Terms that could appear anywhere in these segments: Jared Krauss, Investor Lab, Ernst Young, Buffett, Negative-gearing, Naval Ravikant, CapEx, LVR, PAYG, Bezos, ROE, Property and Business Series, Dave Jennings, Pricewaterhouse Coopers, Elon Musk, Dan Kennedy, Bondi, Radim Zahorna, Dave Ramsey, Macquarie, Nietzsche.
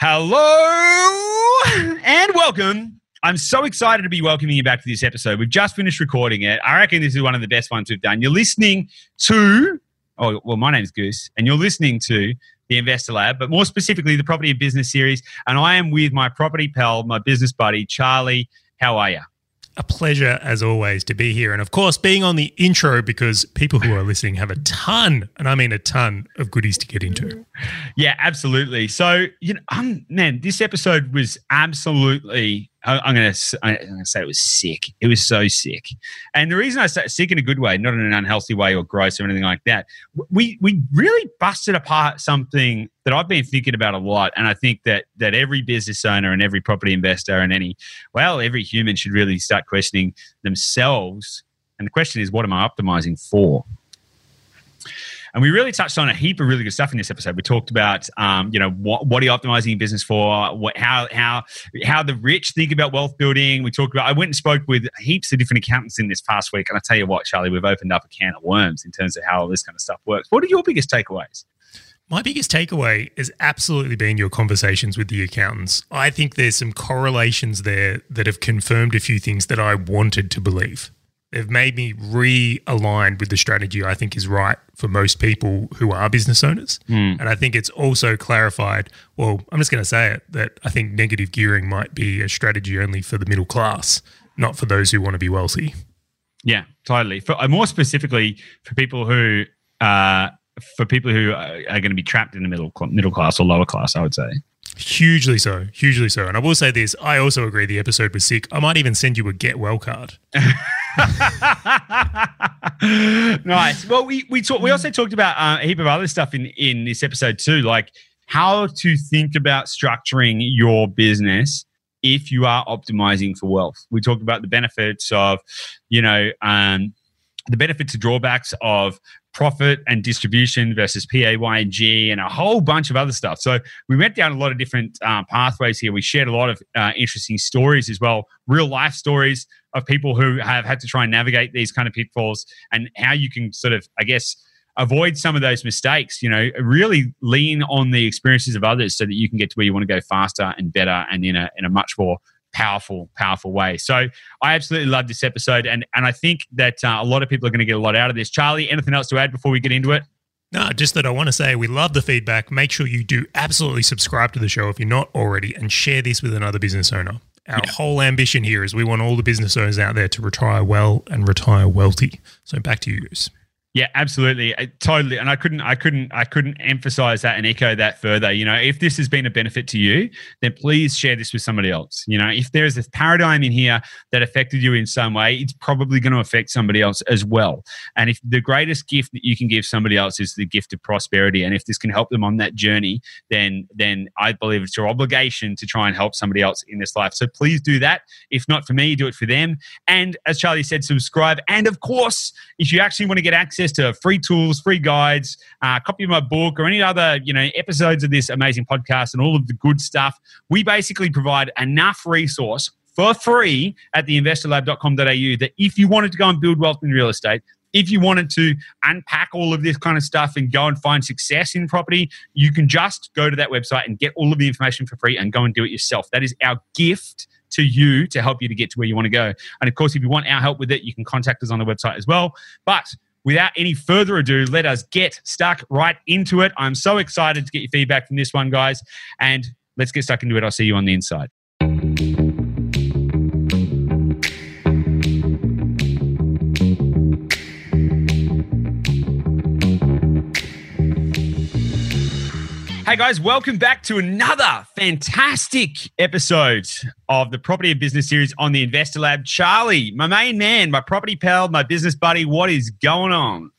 Hello and welcome. I'm so excited to be welcoming you back to this episode. We've just finished recording it. I reckon this is one of the best ones we've done. You're listening to, my name's Goose, and you're listening to the Investor Lab, but more specifically the Property and Business Series. And I am with my property pal, my business buddy, Charlie. How are you? A pleasure, as always, to be here. And of course, being on the intro, because people who are listening have a ton, and I mean a ton, of goodies to get into. Yeah, absolutely. So, man, this episode was absolutely, I'm going to say it was sick. It was so sick. And the reason I say sick in a good way, not in an unhealthy way or gross or anything like that, we really busted apart something that I've been thinking about a lot. And I think that every business owner and every property investor and every human should really start questioning themselves. And the question is, what am I optimizing for? And we really touched on a heap of really good stuff in this episode. We talked about, what are you optimizing your business for? How the rich think about wealth building. We talked about. I went and spoke with heaps of different accountants in this past week, and I tell you what, Charlie, we've opened up a can of worms in terms of how all this kind of stuff works. What are your biggest takeaways? My biggest takeaway has absolutely been your conversations with the accountants. I think there's some correlations there that have confirmed a few things that I wanted to believe. They've made me realign with the strategy I think is right for most people who are business owners. Mm. And I think it's also clarified, well, I'm just going to say it, that I think negative gearing might be a strategy only for the middle class, not for those who want to be wealthy. Yeah, totally. More specifically, for people who are going to be trapped in the middle class or lower class, I would say. Hugely so. And I will say this, I also agree the episode was sick. I might even send you a get well card. Nice. Well, we also talked about a heap of other stuff in this episode too, like how to think about structuring your business if you are optimizing for wealth. We talked about the benefits of, the benefits and drawbacks of profit and distribution versus PAYG and a whole bunch of other stuff. So we went down a lot of different pathways here. We shared a lot of interesting stories as well, real life stories of people who have had to try and navigate these kind of pitfalls and how you can sort of, I guess, avoid some of those mistakes, really lean on the experiences of others so that you can get to where you want to go faster and better and in a much more powerful way. So I absolutely love this episode, and I think that a lot of people are going to get a lot out of this. Charlie, anything else to add before we get into it? No, just that I want to say we love the feedback. Make sure you do absolutely subscribe to the show if you're not already, and share this with another business owner. Our whole ambition here is we want all the business owners out there to retire well and retire wealthy. So back to you, Goose. Yeah, absolutely. Totally. And I couldn't emphasize that and echo that further. If this has been a benefit to you, then please share this with somebody else. If there is a paradigm in here that affected you in some way, it's probably going to affect somebody else as well. And if the greatest gift that you can give somebody else is the gift of prosperity, and if this can help them on that journey, then I believe it's your obligation to try and help somebody else in this life. So please do that. If not for me, do it for them. And as Charlie said, subscribe. And of course, if you actually want to get access to free tools, free guides, copy of my book, or any other episodes of this amazing podcast and all of the good stuff. We basically provide enough resource for free at theinvestorlab.com.au that if you wanted to go and build wealth in real estate, if you wanted to unpack all of this kind of stuff and go and find success in property, you can just go to that website and get all of the information for free and go and do it yourself. That is our gift to you to help you to get to where you want to go. And of course, if you want our help with it, you can contact us on the website as well. But without any further ado, let us get stuck right into it. I'm so excited to get your feedback from this one, guys. And let's get stuck into it. I'll see you on the inside. Hey guys, welcome back to another fantastic episode of the Property and Business Series on the Investor Lab. Charlie, my main man, my property pal, my business buddy, what is going on?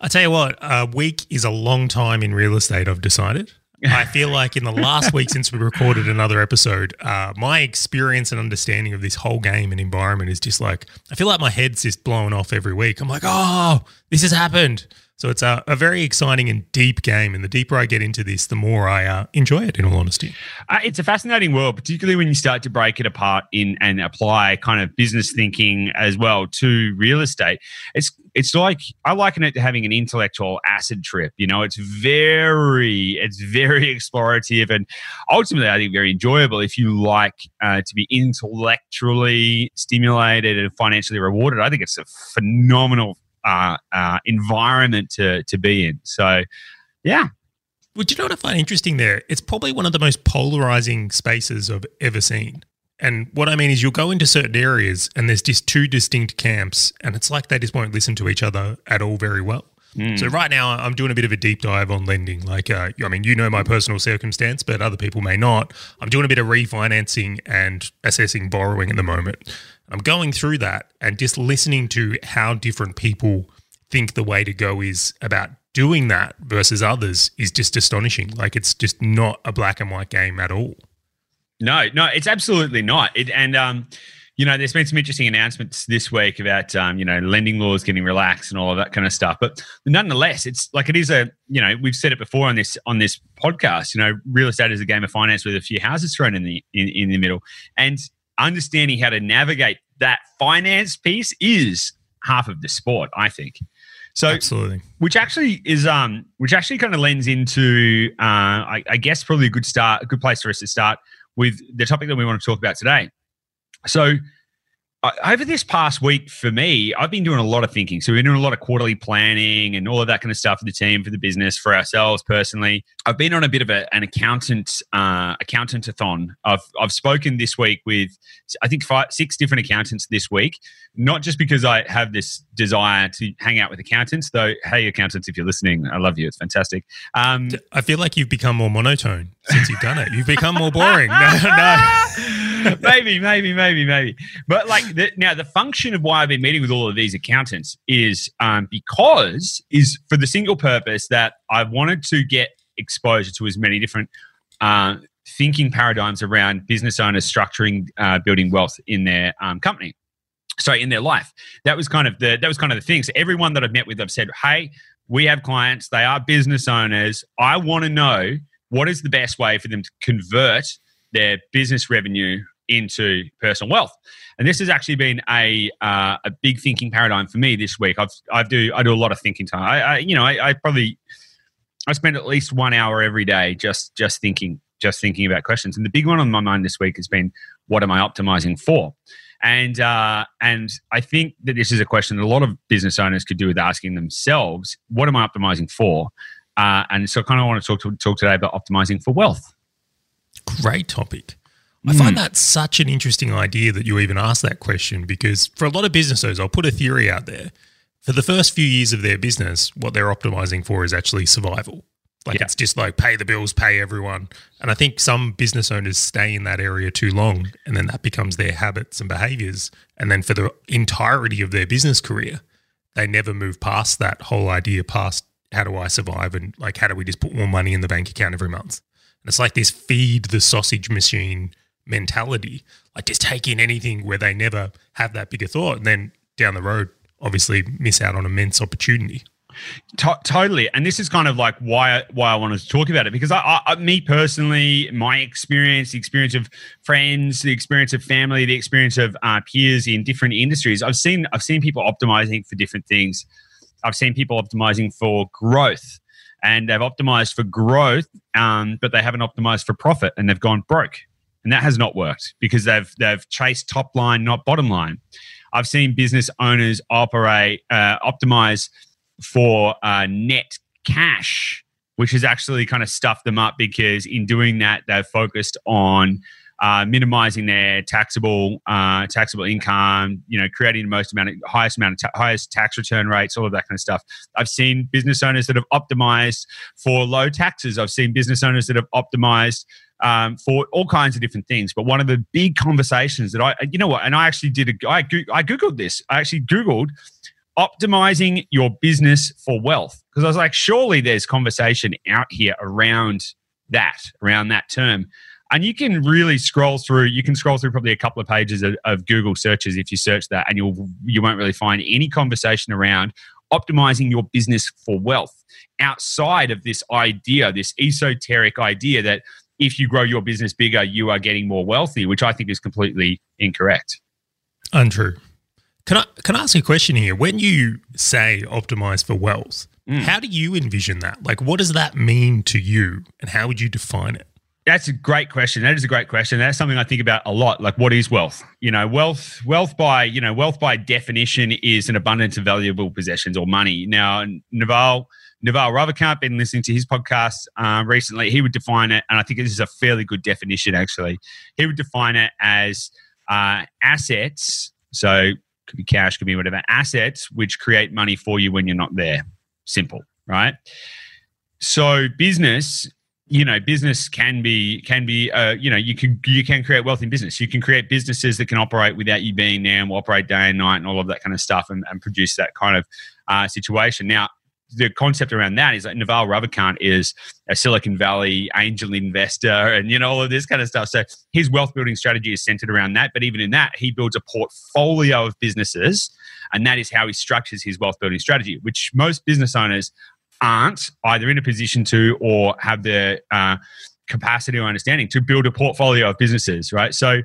I tell you what, a week is a long time in real estate, I've decided. I feel like in the last week since we recorded another episode, my experience and understanding of this whole game and environment is just like, I feel like my head's just blown off every week. I'm like, oh, this has happened. So it's a very exciting and deep game, and the deeper I get into this, the more I enjoy it, in all honesty. It's a fascinating world, particularly when you start to break it apart in and apply kind of business thinking as well to real estate. It's like, I liken it to having an intellectual acid trip. You know, it's very explorative and ultimately, I think, very enjoyable if you like to be intellectually stimulated and financially rewarded. I think it's a phenomenal environment to be in. So, yeah. Well, do you know what I find interesting there? It's probably one of the most polarizing spaces I've ever seen. And what I mean is, you'll go into certain areas and there's just two distinct camps, and it's like they just won't listen to each other at all very well. Mm. So right now I'm doing a bit of a deep dive on lending. Like, I mean, you know my personal circumstance, but other people may not. I'm doing a bit of refinancing and assessing borrowing at the moment. I'm going through that and just listening to how different people think the way to go is about doing that versus others is just astonishing. Like, it's just not a black and white game at all. No, it's absolutely not. You know, there's been some interesting announcements this week about, lending laws getting relaxed and all of that kind of stuff. But nonetheless, it's like we've said it before on this podcast, you know, real estate is a game of finance with a few houses thrown in the middle. And understanding how to navigate that finance piece is half of the sport, I think. So, absolutely. Which actually kind of lends into, I guess, probably a good place for us to start with the topic that we want to talk about today. So, over this past week for me, I've been doing a lot of thinking. So, we've been doing a lot of quarterly planning and all of that kind of stuff for the team, for the business, for ourselves personally. I've been on a bit of an accountant-a-thon. I've spoken this week with, I think, 5-6 different accountants this week, not just because I have this desire to hang out with accountants, though, hey, accountants, if you're listening, I love you. It's fantastic. I feel like you've become more monotone since you've done it. You've become more boring. No. Maybe. But like now the function of why I've been meeting with all of these accountants is for the single purpose that I wanted to get exposure to as many different thinking paradigms around business owners structuring, building wealth in their company. So in their life, that was kind of the thing. So everyone that I've met with, I've said, hey, we have clients, they are business owners. I want to know what is the best way for them to convert their business revenue into personal wealth, and this has actually been a big thinking paradigm for me this week. I do a lot of thinking time. I spend at least 1 hour every day just thinking about questions. And the big one on my mind this week has been, what am I optimizing for? And I think that this is a question that a lot of business owners could do with asking themselves, what am I optimizing for? And so I kind of want to talk today about optimizing for wealth. Great topic. I find that such an interesting idea that you even asked that question, because for a lot of business owners, I'll put a theory out there. For the first few years of their business, what they're optimizing for is actually survival. Like, it's just like pay the bills, pay everyone. And I think some business owners stay in that area too long, and then that becomes their habits and behaviors. And then for the entirety of their business career, they never move past that whole idea, past how do I survive and like how do we just put more money in the bank account every month. It's like this feed the sausage machine mentality, like just take in anything, where they never have that bigger thought. And then down the road, obviously miss out on immense opportunity. Totally. And this is kind of like why I wanted to talk about it, because me personally, my experience, the experience of friends, the experience of family, the experience of peers in different industries, I've seen people optimizing for different things. I've seen people optimizing for growth. And they've optimized for growth, but they haven't optimized for profit, and they've gone broke. And that has not worked because they've chased top line, not bottom line. I've seen business owners optimize for net cash, which has actually kind of stuffed them up, because in doing that, they've focused on minimizing their taxable income, you know, creating the highest tax return rates, all of that kind of stuff. I've seen business owners that have optimized for low taxes. I've seen business owners that have optimized for all kinds of different things. But one of the big conversations that I Googled this. I actually Googled optimizing your business for wealth, because I was like, surely there's conversation out here around that term. And you can really scroll through probably a couple of pages of Google searches if you search that, and you won't really find any conversation around optimizing your business for wealth outside of this idea, this esoteric idea that if you grow your business bigger, you are getting more wealthy, which I think is completely incorrect. Untrue. Can I ask a question here? When you say optimize for wealth, how do you envision that? Like, what does that mean to you and how would you define it? That's a great question. That is a great question. That's something I think about a lot. Like, what is wealth? You know, wealth by definition is an abundance of valuable possessions or money. Now, Naval Ravikant, been listening to his podcast recently. He would define it, and I think this is a fairly good definition, actually. He would define it as assets. So could be cash, could be whatever. Assets which create money for you when you're not there. Simple, right? So business, you know, business can be you can create wealth in business. You can create businesses that can operate without you being there and will operate day and night and all of that kind of stuff and produce that kind of situation. Now, the concept around that is that Naval Ravikant is a Silicon Valley angel investor and, you know, all of this kind of stuff. So his wealth building strategy is centered around that. But even in that, he builds a portfolio of businesses, and that is how he structures his wealth building strategy, which most business owners aren't either in a position to or have the capacity or understanding to build a portfolio of businesses, right? So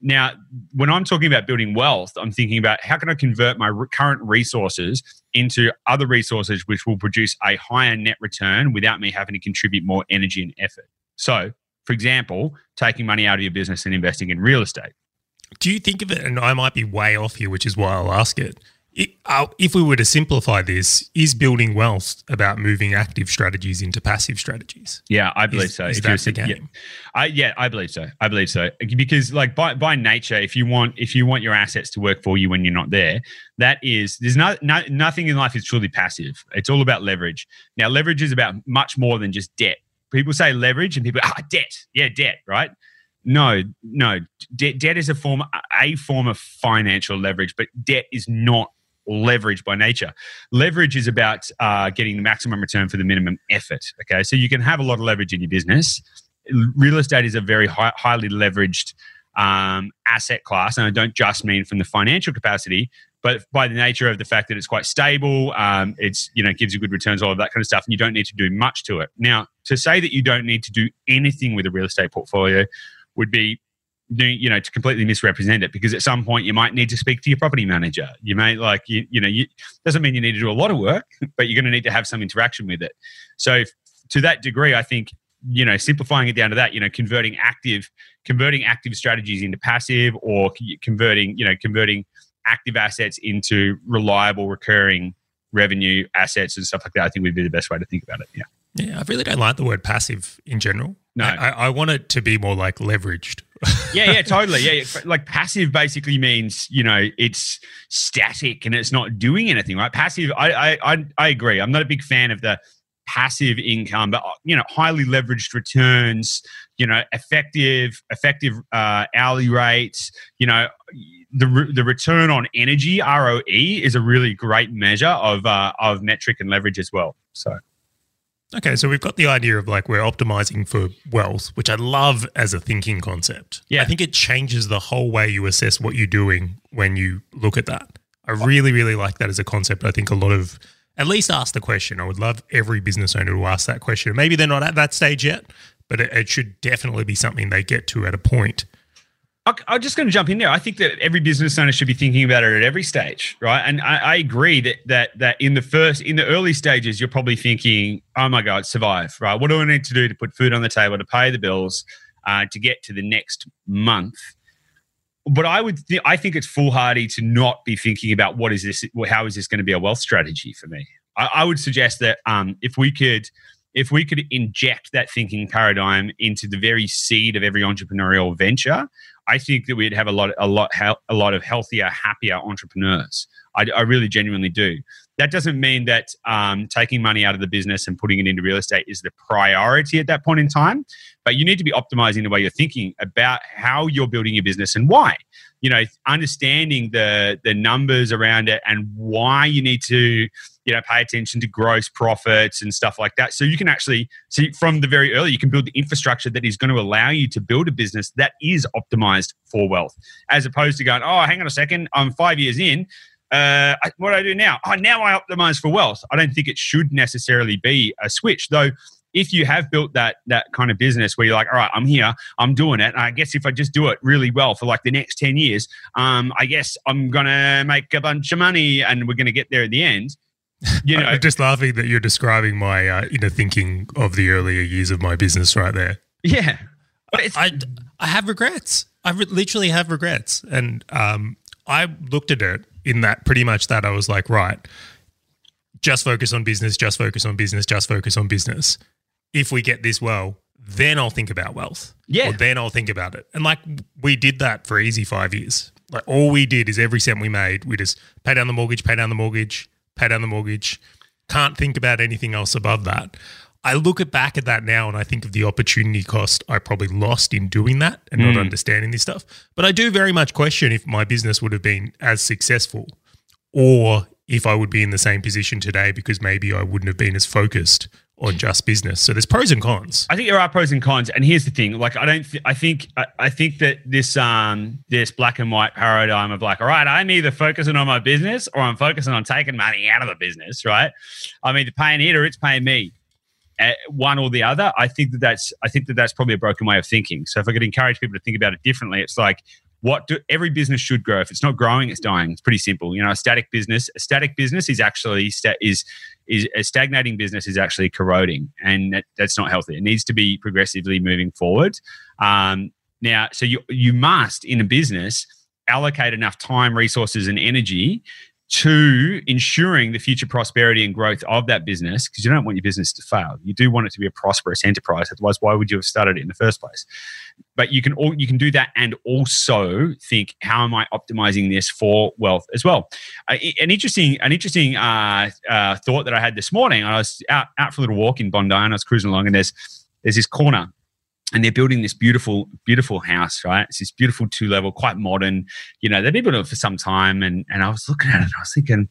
now when I'm talking about building wealth, I'm thinking about how can I convert my current resources into other resources which will produce a higher net return without me having to contribute more energy and effort. So, for example, taking money out of your business and investing in real estate. Do you think of it, and I might be way off here, which is why I'll ask it, if we were to simplify this, is building wealth about moving active strategies into passive strategies? Yeah, I believe so. Is that the game? I believe so. Because, like, by nature, if you want your assets to work for you when you're not there, nothing in life is truly passive. It's all about leverage. Now, leverage is about much more than just debt. People say leverage, and people debt. Yeah, debt, right? No. Debt is a form of financial leverage, but debt is not leverage by nature. Leverage is about getting the maximum return for the minimum effort. Okay, so you can have a lot of leverage in your business. Real estate is a very highly leveraged asset class, and I don't just mean from the financial capacity, but by the nature of the fact that it's quite stable, it gives you good returns, all of that kind of stuff, and you don't need to do much to it. Now, to say that you don't need to do anything with a real estate portfolio would be, you know, to completely misrepresent it, because at some point you might need to speak to your property manager. You may doesn't mean you need to do a lot of work, but you're going to need to have some interaction with it. So to that degree, I think, you know, simplifying it down to that, you know, converting active strategies into passive, or converting active assets into reliable recurring revenue assets and stuff like that, I think would be the best way to think about it. Yeah. Yeah, I really don't like the word passive in general. No. I want it to be more like leveraged. Yeah, totally. Yeah, like passive basically means, you know, it's static and it's not doing anything, right? Passive, I agree. I'm not a big fan of the passive income, but, you know, highly leveraged returns, you know, effective hourly rates, you know, the return on energy, ROE, is a really great measure of metric and leverage as well, so. Okay, so we've got the idea of, like, we're optimizing for wealth, which I love as a thinking concept. Yeah. I think it changes the whole way you assess what you're doing when you look at that. I really, really like that as a concept. I think a lot of, at least ask the question. I would love every business owner to ask that question. Maybe they're not at that stage yet, but it should definitely be something they get to at a point. I'm just going to jump in there. I think that every business owner should be thinking about it at every stage, right? And I agree that in the early stages, you're probably thinking, "Oh my God, survive!" Right? What do I need to do to put food on the table, to pay the bills, to get to the next month? But I think it's foolhardy to not be thinking about what is this? How is this going to be a wealth strategy for me? I would suggest that if we could inject that thinking paradigm into the very seed of every entrepreneurial venture, I think that we'd have a lot of healthier, happier entrepreneurs. I really genuinely do. That doesn't mean that taking money out of the business and putting it into real estate is the priority at that point in time, but you need to be optimizing the way you're thinking about how you're building your business and why. You know, understanding the numbers around it and why you need to, you know, pay attention to gross profits and stuff like that. So you can actually see from the very early, you can build the infrastructure that is going to allow you to build a business that is optimized for wealth, as opposed to going, oh, hang on a second, I'm 5 years in. What do I do now? Oh, now I optimize for wealth. I don't think it should necessarily be a switch, though. If you have built that kind of business where you're like, all right, I'm here, I'm doing it. And I guess if I just do it really well for like the next 10 years, I guess I'm going to make a bunch of money and we're going to get there at the end. You know, I'm just laughing that you're describing my inner thinking of the earlier years of my business right there. Yeah. I have regrets. I literally have regrets. And I looked at it in that pretty much that I was like, right, just focus on business, just focus on business, just focus on business. If we get this well, then I'll think about wealth. Yeah. Or then I'll think about it. And like we did that for easy 5 years. Like all we did is every cent we made, we just pay down the mortgage, pay down the mortgage, pay down the mortgage. Can't think about anything else above that. I look back at that now and I think of the opportunity cost I probably lost in doing that and not understanding this stuff. But I do very much question if my business would have been as successful or if I would be in the same position today because maybe I wouldn't have been as focused on just business. So there's pros and cons. I think there are pros and cons, and here's the thing: like I think that this black and white paradigm of like, all right, I'm either focusing on my business or I'm focusing on taking money out of the business, right? I'm either paying it or it's paying me, one or the other. I think that's probably a broken way of thinking. So if I could encourage people to think about it differently, it's like, every business should grow. If it's not growing, it's dying. It's pretty simple. You know, a static business is actually a stagnating business is actually corroding, and that's not healthy. It needs to be progressively moving forward. Now, so you must, in a business, allocate enough time, resources, and energy to ensuring the future prosperity and growth of that business, because you don't want your business to fail. You do want it to be a prosperous enterprise. Otherwise, why would you have started it in the first place? But you can do that and also think, how am I optimizing this for wealth as well? An interesting thought that I had this morning. I was out for a little walk in Bondi, and I was cruising along, and there's this corner. And they're building this beautiful, beautiful house, right? It's this beautiful 2-level, quite modern. You know, they've been building it for some time. And I was looking at it and I was thinking,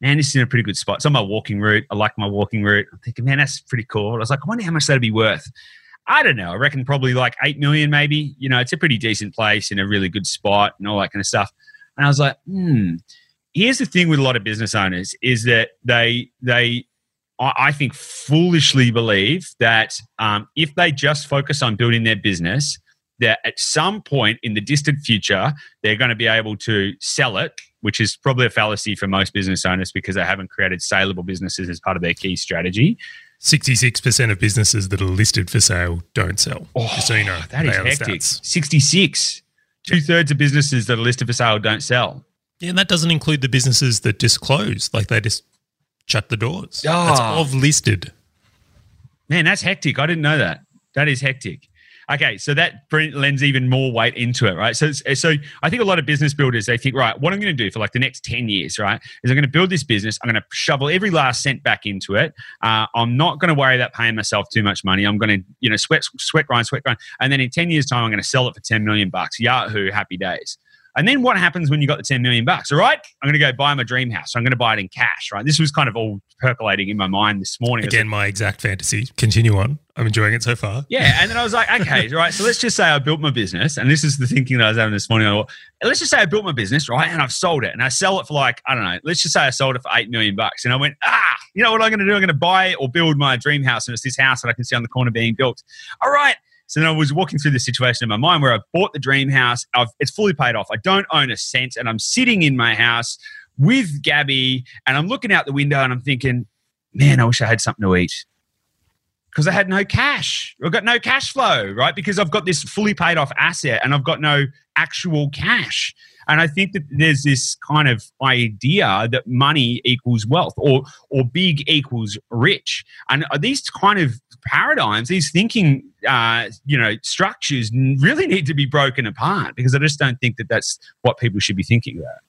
man, this is in a pretty good spot. It's on my walking route. I like my walking route. I'm thinking, man, that's pretty cool. I was like, I wonder how much that'd be worth. I don't know. I reckon probably like 8 million maybe. You know, it's a pretty decent place in a really good spot and all that kind of stuff. And I was like, Here's the thing with a lot of business owners is that they I think foolishly believe that if they just focus on building their business, that at some point in the distant future, they're going to be able to sell it, which is probably a fallacy for most business owners because they haven't created saleable businesses as part of their key strategy. 66% of businesses that are listed for sale don't sell. Oh, just so you know, that is hectic. 66. Two-thirds of businesses that are listed for sale don't sell. Yeah, and that doesn't include the businesses that just close, like they just shut the doors. Oh. That's off-listed. Man, that's hectic. I didn't know that. That is hectic. Okay, so that lends even more weight into it, right? So I think a lot of business builders, they think, right, what I'm going to do for like the next 10 years, right, is I'm going to build this business. I'm going to shovel every last cent back into it. I'm not going to worry about paying myself too much money. I'm going to, you know, sweat grind. And then in 10 years' time, I'm going to sell it for 10 million bucks. Yahoo, happy days. And then what happens when you got the 10 million bucks? All right, I'm going to go buy my dream house. I'm going to buy it in cash, right? This was kind of all percolating in my mind this morning. Again, my exact fantasy. Continue on. I'm enjoying it so far. Yeah. And then I was like, okay, right. So let's just say I built my business. And this is the thinking that I was having this morning. Let's just say I built my business, right? And I've sold it. And I sell it for like, I don't know, let's just say I sold it for 8 million bucks. And I went, you know what I'm going to do? I'm going to buy or build my dream house. And it's this house that I can see on the corner being built. All right. So then I was walking through the situation in my mind where I bought the dream house. It's fully paid off. I don't own a cent, and I'm sitting in my house with Gabby, and I'm looking out the window, and I'm thinking, man, I wish I had something to eat because I had no cash. I've got no cash flow, right? Because I've got this fully paid off asset, and I've got no actual cash. And I think that there's this kind of idea that money equals wealth or big equals rich. And these kind of paradigms, these thinking, structures really need to be broken apart because I just don't think that that's what people should be thinking about.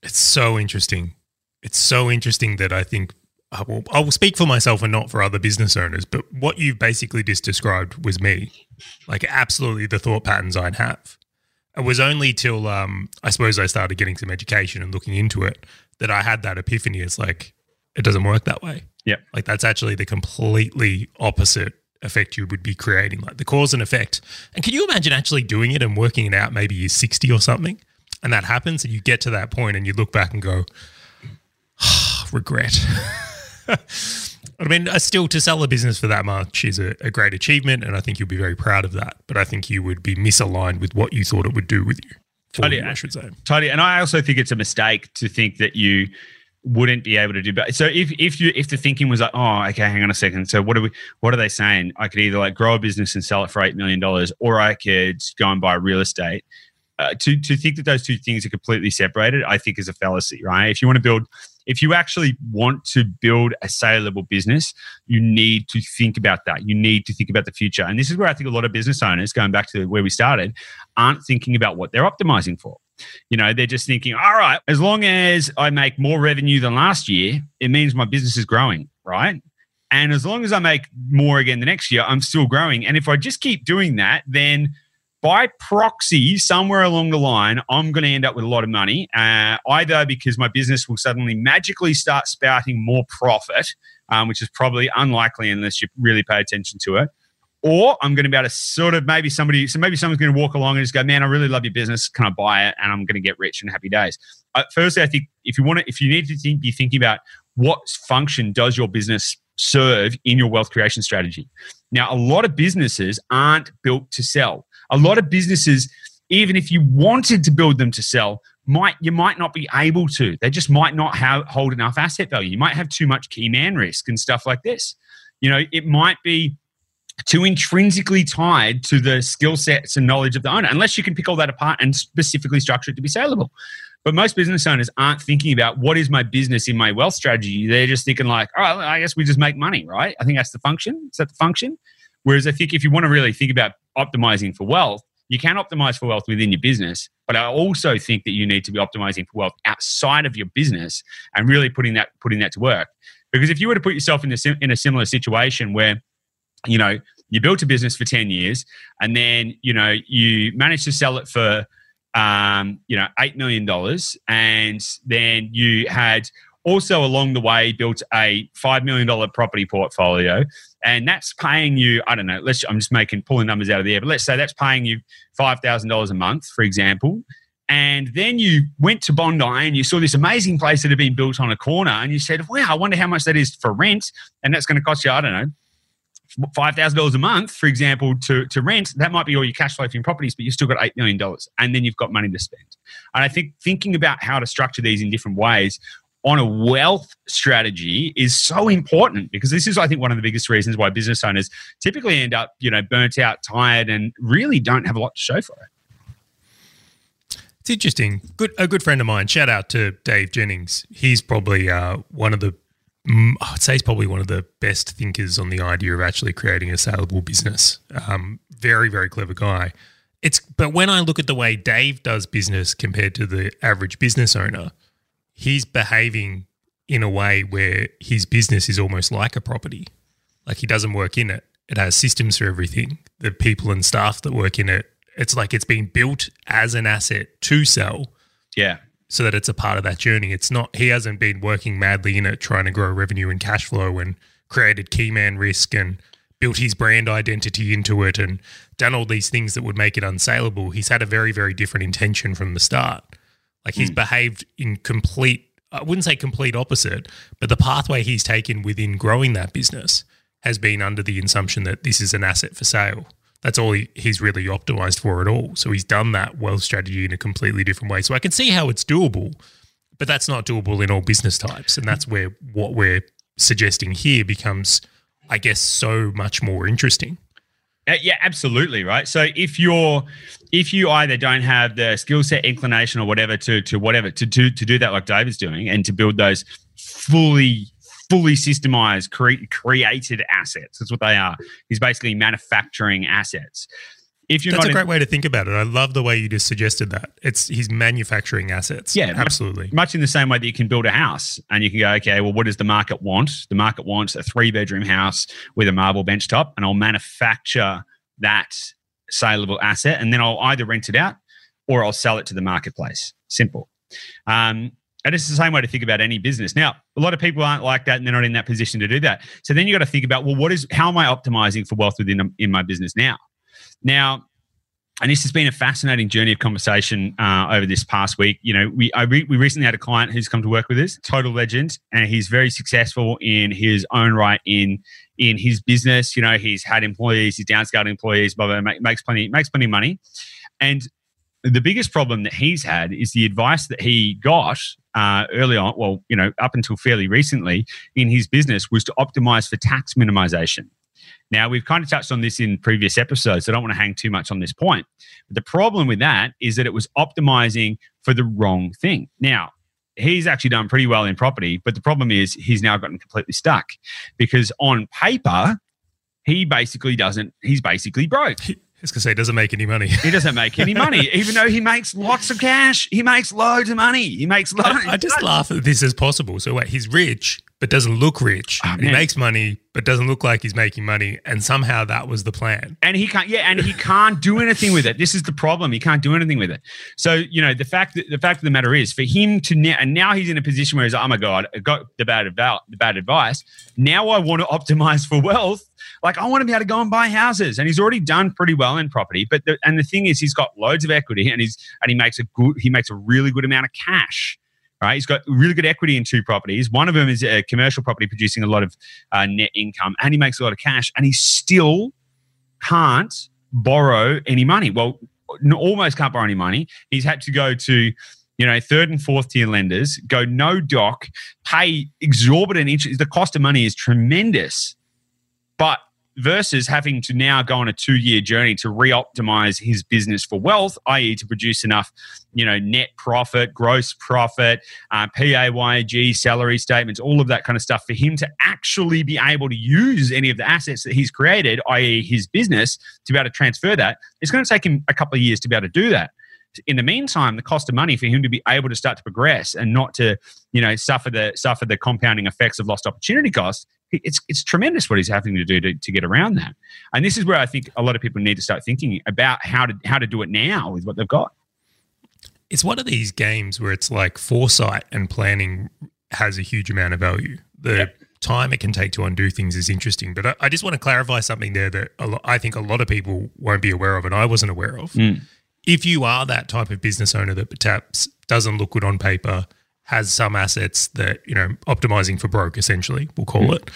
It's so interesting. It's so interesting that I think I will speak for myself and not for other business owners, but what you've basically just described was me, like absolutely the thought patterns I'd have. It was only till I suppose I started getting some education and looking into it that I had that epiphany. It's like, it doesn't work that way. Yeah. Like that's actually the completely opposite effect you would be creating, like the cause and effect. And can you imagine actually doing it and working it out maybe year 60 or something? and that happens, and you get to that point and you look back and go, oh, regret. I mean, still, to sell a business for that much is a great achievement, and I think you'll be very proud of that. But I think you would be misaligned with what you thought it would do with you. Totally, I should say. Totally. And I also think it's a mistake to think that you wouldn't be able to do better. So if the thinking was like, oh, okay, hang on a second. So what are they saying? I could either like grow a business and sell it for $8 million, or I could go and buy real estate. To think that those two things are completely separated, I think is a fallacy, right? If you actually want to build a saleable business, you need to think about that. You need to think about the future. And this is where I think a lot of business owners, going back to where we started, aren't thinking about what they're optimizing for. You know, they're just thinking, all right, as long as I make more revenue than last year, it means my business is growing, right? And as long as I make more again the next year, I'm still growing. And if I just keep doing that, then by proxy, somewhere along the line, I'm going to end up with a lot of money, either because my business will suddenly magically start spouting more profit, which is probably unlikely unless you really pay attention to it, or I'm going to be able to sort of maybe someone's going to walk along and just go, man, I really love your business. Can I buy it? And I'm going to get rich and happy days. Firstly, I think if you need to be thinking about what function does your business serve in your wealth creation strategy. Now, a lot of businesses aren't built to sell. A lot of businesses, even if you wanted to build them to sell, you might not be able to. They just might not hold enough asset value. You might have too much key man risk and stuff like this. You know, it might be too intrinsically tied to the skill sets and knowledge of the owner, unless you can pick all that apart and specifically structure it to be saleable. But most business owners aren't thinking about what is my business in my wealth strategy. They're just thinking like, all right, I guess we just make money, right? I think that's the function. Is that the function? Whereas I think if you want to really think about optimizing for wealth, you can optimize for wealth within your business, but I also think that you need to be optimizing for wealth outside of your business and really putting that to work. Because if you were to put yourself in a similar situation where, you know, you built a business for 10 years and then, you know, you managed to sell it for, you know, $8 million, and then you had also along the way built a $5 million property portfolio. And that's paying you, I don't know, I'm just pulling numbers out of the air, but let's say that's paying you $5,000 a month, for example. And then you went to Bondi and you saw this amazing place that had been built on a corner, and you said, wow, I wonder how much that is for rent. And that's going to cost you, I don't know, $5,000 a month, for example, to rent. That might be all your cash flow from properties, but you've still got $8 million. And then you've got money to spend. And I think thinking about how to structure these in different ways on a wealth strategy is so important, because this is, I think, one of the biggest reasons why business owners typically end up, you know, burnt out, tired, and really don't have a lot to show for it. It's interesting. A good friend of mine, shout out to Dave Jennings. He's probably one of the best thinkers on the idea of actually creating a saleable business. Very, very clever guy. But when I look at the way Dave does business compared to the average business owner, he's behaving in a way where his business is almost like a property. Like, he doesn't work in it. It has systems for everything, the people and staff that work in it. It's like it's been built as an asset to sell. Yeah. So that it's a part of that journey. It's not, he hasn't been working madly in it, trying to grow revenue and cash flow, and created key man risk and built his brand identity into it and done all these things that would make it unsaleable. He's had a very, very different intention from the start. Like, he's behaved in I wouldn't say complete opposite, but the pathway he's taken within growing that business has been under the assumption that this is an asset for sale. That's all he's really optimized for at all. So he's done that wealth strategy in a completely different way. So I can see how it's doable, but that's not doable in all business types. And that's where what we're suggesting here becomes, I guess, so much more interesting. Yeah, absolutely, right? So if you either don't have the skill set, inclination, or whatever to do that like Dave is doing, and to build those fully systemized, created assets. That's what they are. He's basically manufacturing assets. That's a great way to think about it. I love the way you just suggested that. He's manufacturing assets. Yeah, absolutely. Much in the same way that you can build a house and you can go, okay, well, what does the market want? The market wants a 3-bedroom house with a marble bench top, and I'll manufacture that saleable asset, and then I'll either rent it out or I'll sell it to the marketplace. Simple. And it's the same way to think about any business. Now, a lot of people aren't like that, and they're not in that position to do that. So then you got to think about, well, how am I optimizing for wealth in my business now? Now, And this has been a fascinating journey of conversation over this past week. You know, we recently had a client who's come to work with us, total legend, and he's very successful in his own right in his business. You know, he's had employees, he's downscaled employees, blah, blah, blah, makes plenty of money. And the biggest problem that he's had is the advice that he got early on, well, you know, up until fairly recently in his business, was to optimize for tax minimization. Now, we've kind of touched on this in previous episodes, so I don't want to hang too much on this point. But the problem with that is that it was optimizing for the wrong thing. Now, he's actually done pretty well in property, but the problem is he's now gotten completely stuck because on paper, he's basically broke. I was going to say, he doesn't make any money. He doesn't make any money, even though he makes lots of cash. He makes loads of money. I just laugh that this is possible. So wait, he's rich, but doesn't look rich. Oh, and he makes money, but doesn't look like he's making money. And somehow that was the plan. And he can't. Yeah, and he can't do anything with it. This is the problem. He can't do anything with it. So you know, the fact of the matter is, for him to now he's in a position where he's like, oh my god, I got the bad advice. Now I want to optimize for wealth. Like I want to be able to go and buy houses. And he's already done pretty well in property. But the thing is, he's got loads of equity, and he makes a really good amount of cash. Right, he's got really good equity in two properties. One of them is a commercial property producing a lot of net income, and he makes a lot of cash, and he still can't borrow any money. Well, almost can't borrow any money. He's had to go to, you know, third and fourth tier lenders, go no doc, pay exorbitant interest. The cost of money is tremendous, but versus having to now go on a 2-year journey to re-optimize his business for wealth, i.e. to produce enough, you know, net profit, gross profit, PAYG, salary statements, all of that kind of stuff for him to actually be able to use any of the assets that he's created, i.e. his business, to be able to transfer that. It's going to take him a couple of years to be able to do that. In the meantime, the cost of money for him to be able to start to progress and not to, you know, suffer the compounding effects of lost opportunity costs, it's tremendous what he's having to do to get around that. And this is where I think a lot of people need to start thinking about how to do it now with what they've got. It's one of these games where it's like foresight and planning has a huge amount of value. The time it can take to undo things is interesting. But I just want to clarify something there that I think a lot of people won't be aware of, and I wasn't aware of. Mm. If you are that type of business owner that perhaps doesn't look good on paper, has some assets that, you know, optimizing for broke, essentially, we'll call it.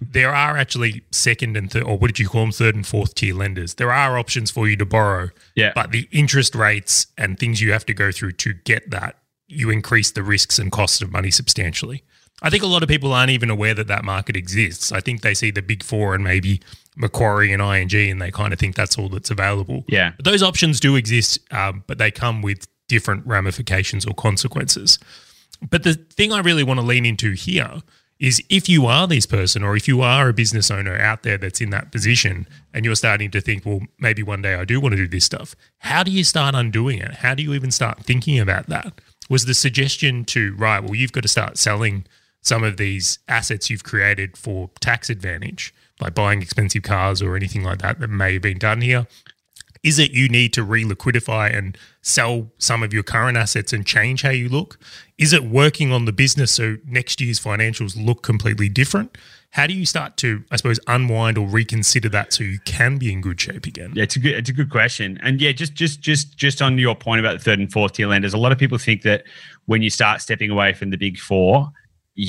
There are actually second and third, or what did you call them, third and fourth tier lenders. There are options for you to borrow, but the interest rates and things you have to go through to get that, you increase the risks and costs of money substantially. I think a lot of people aren't even aware that that market exists. I think they see the big four and maybe Macquarie and ING, and they kind of think that's all that's available. Yeah, but those options do exist, but they come with different ramifications or consequences. But the thing I really want to lean into here is if you are this person, or if you are a business owner out there that's in that position and you're starting to think, well, maybe one day I do want to do this stuff, how do you start undoing it? How do you even start thinking about that? Was the suggestion to, right, well, you've got to start selling some of these assets you've created for tax advantage, like buying expensive cars or anything like that that may have been done here? Is it you need to reliquidify and sell some of your current assets and change how you look? Is it working on the business so next year's financials look completely different? How do you start to, I suppose, unwind or reconsider that so you can be in good shape again? Yeah, it's a good question. And yeah, just on your point about the third and fourth tier lenders, a lot of people think that when you start stepping away from the big four, when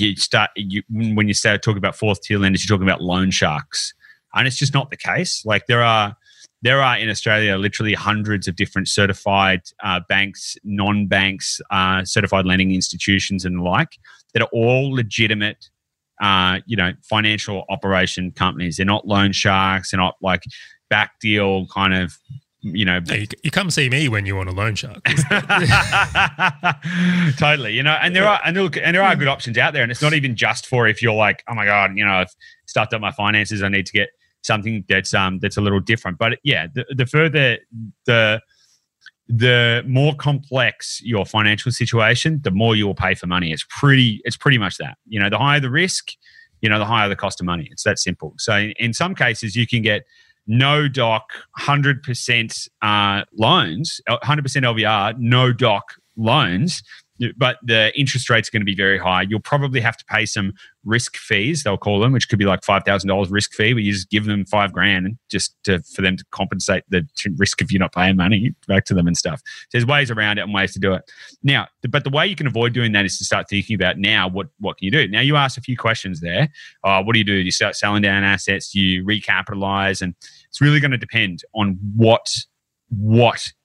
you start talking about fourth tier lenders, you're talking about loan sharks, and it's just not the case. Like there are in Australia literally hundreds of different certified banks, non-banks, certified lending institutions, and the like that are all legitimate, you know, financial operation companies. They're not loan sharks. They're not like back deal kind of. You know, no, you come see me when you want a loan shark. Totally, you know, and there are good options out there, and it's not even just for if you're like, oh my god, you know, I've stuffed up my finances, I need to get something that's a little different. But yeah, the further the more complex your financial situation, the more you will pay for money. It's pretty much that. You know, the higher the risk, you know, the higher the cost of money. It's that simple. So in some cases, you can get no doc, 100% loans, 100% LVR, no doc loans but the interest rates are going to be very high. You'll probably have to pay some risk fees, they'll call them, which could be like $5,000 risk fee, but you just give them $5,000 just for them to compensate the risk if you're not paying money back to them and stuff. So there's ways around it and ways to do it. Now, but the way you can avoid doing that is to start thinking about now, what can you do? Now, you asked a few questions there. What do? You start selling down assets, do you recapitalize? And it's really going to depend on what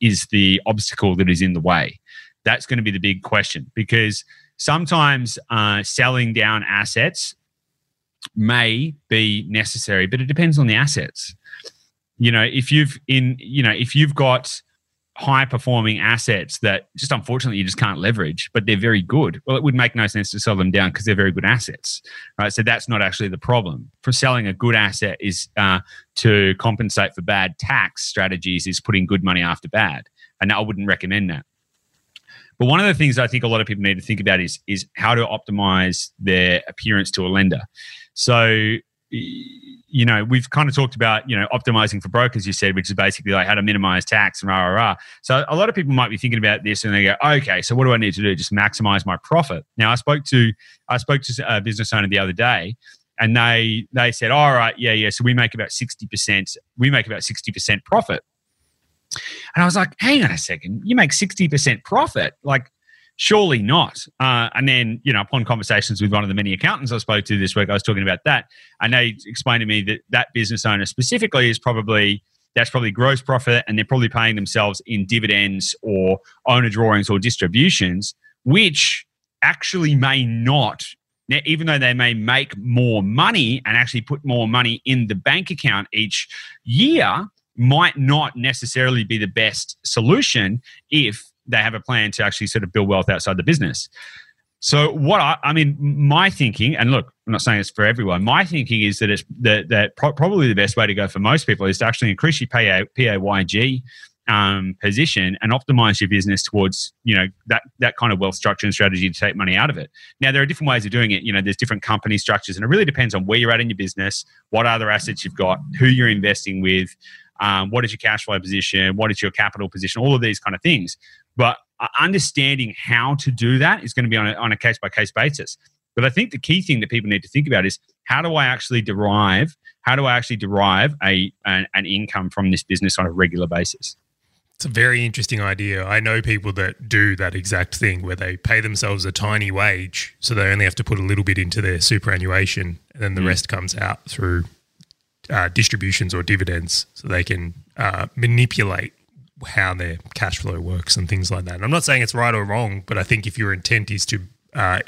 is the obstacle that is in the way. That's going to be the big question, because sometimes selling down assets may be necessary, but it depends on the assets. You know, if you've got high performing assets that just unfortunately you just can't leverage, but they're very good, well, it would make no sense to sell them down because they're very good assets, right? So that's not actually the problem. For selling a good asset is to compensate for bad tax strategies, is putting good money after bad, and I wouldn't recommend that. But one of the things I think a lot of people need to think about is how to optimize their appearance to a lender. So, you know, we've kind of talked about, you know, optimizing for brokers, you said, which is basically like how to minimize tax and rah. So a lot of people might be thinking about this and they go, okay, so what do I need to do? Just maximize my profit. Now, I spoke to a business owner the other day, and they said, all right, yeah. So we make about 60%. We make about 60% profit. And I was like, hang on a second, you make 60% profit? Like, surely not. And then, you know, upon conversations with one of the many accountants I spoke to this week, I was talking about that. And they explained to me that business owner specifically is probably gross profit, and they're probably paying themselves in dividends or owner drawings or distributions, which actually may not. Now, even though they may make more money and actually put more money in the bank account each year, might not necessarily be the best solution if they have a plan to actually sort of build wealth outside the business. So what I mean, my thinking, and look, I'm not saying it's for everyone, my thinking is that probably the best way to go for most people is to actually increase your PAYG position and optimize your business towards, you know, that kind of wealth structure and strategy to take money out of it. Now, there are different ways of doing it. You know, there's different company structures, and it really depends on where you're at in your business, what other assets you've got, who you're investing with, what is your cash flow position, what is your capital position, all of these kind of things. But understanding how to do that is going to be on a case-by-case basis. But I think the key thing that people need to think about is, how do I actually derive an income from this business on a regular basis? It's a very interesting idea. I know people that do that exact thing where they pay themselves a tiny wage, so they only have to put a little bit into their superannuation, and then the rest comes out through distributions or dividends, so they can manipulate how their cash flow works and things like that. And I'm not saying it's right or wrong, but I think if your intent is to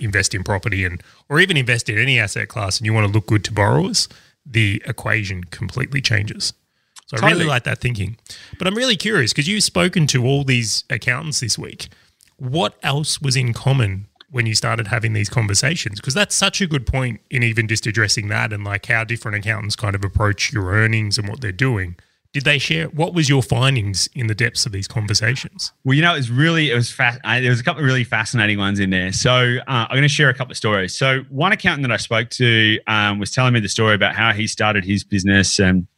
invest in property or even invest in any asset class, and you want to look good to borrowers, the equation completely changes. So totally. I really like that thinking. But I'm really curious, because you've spoken to all these accountants this week. What else was in common when you started having these conversations? Because that's such a good point in even just addressing that, and like how different accountants kind of approach your earnings and what they're doing. Did they share, what was your findings in the depths of these conversations? Well, you know, there was a couple of really fascinating ones in there. So I'm going to share a couple of stories. So one accountant that I spoke to was telling me the story about how he started his business, and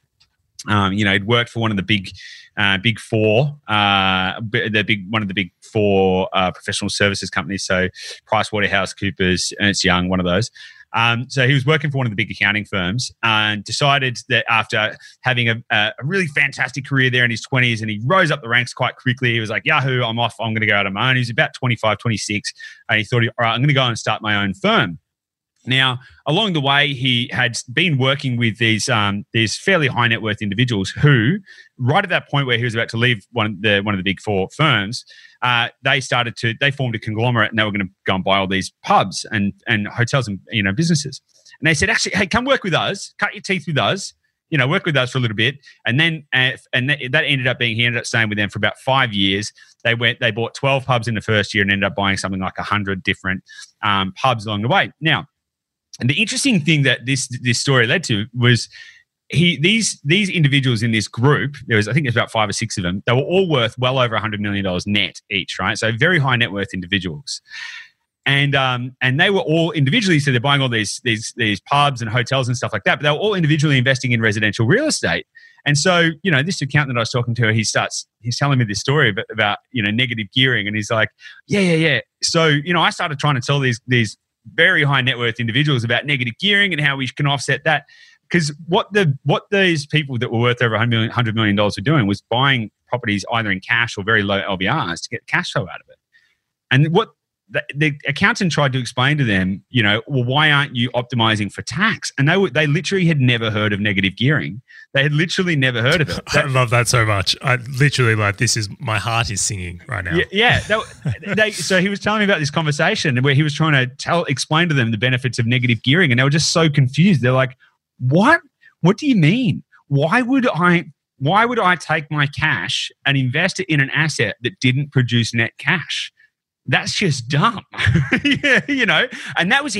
you know, he'd worked for one of the big four professional services companies. So Pricewaterhouse Coopers, Ernst Young, one of those. So he was working for one of the big accounting firms, and decided that after having a really fantastic career there in his 20s, and he rose up the ranks quite quickly. He was like, yahoo, I'm off. I'm going to go out on my own. He was about 25, 26. And he thought, all right, I'm going to go and start my own firm. Now, along the way, he had been working with these fairly high net worth individuals who, right at that point where he was about to leave one of the big four firms, they formed a conglomerate, and they were going to go and buy all these pubs and hotels and, you know, businesses. And they said, actually, hey, come work with us, cut your teeth with us, you know, work with us for a little bit. And then he ended up staying with them for about 5 years. They bought 12 pubs in the first year and ended up buying something like 100 different pubs along the way. Now. And the interesting thing that this story led to was these individuals in this group, I think there's about 5 or 6 of them, they were all worth well over $100 million net each, right? So very high net worth individuals. And they were all individually, so they're buying all these pubs and hotels and stuff like that, but they were all individually investing in residential real estate. And so, you know, this accountant that I was talking to, he's telling me this story about, you know, negative gearing. And he's like, yeah. So, you know, I started trying to tell these very high net worth individuals about negative gearing and how we can offset that. Because what these people that were worth over $100 million were doing was buying properties either in cash or very low LVRs to get cash flow out of it. And what the accountant tried to explain to them, you know, well, why aren't you optimizing for tax? And they literally had never heard of negative gearing. They had literally never heard of it. I love that so much. I literally my heart is singing right now. Yeah. So he was telling me about this conversation where he was trying to explain to them the benefits of negative gearing, and they were just so confused. They're like, What do you mean? Why would I take my cash and invest it in an asset that didn't produce net cash? That's just dumb. You know? And it was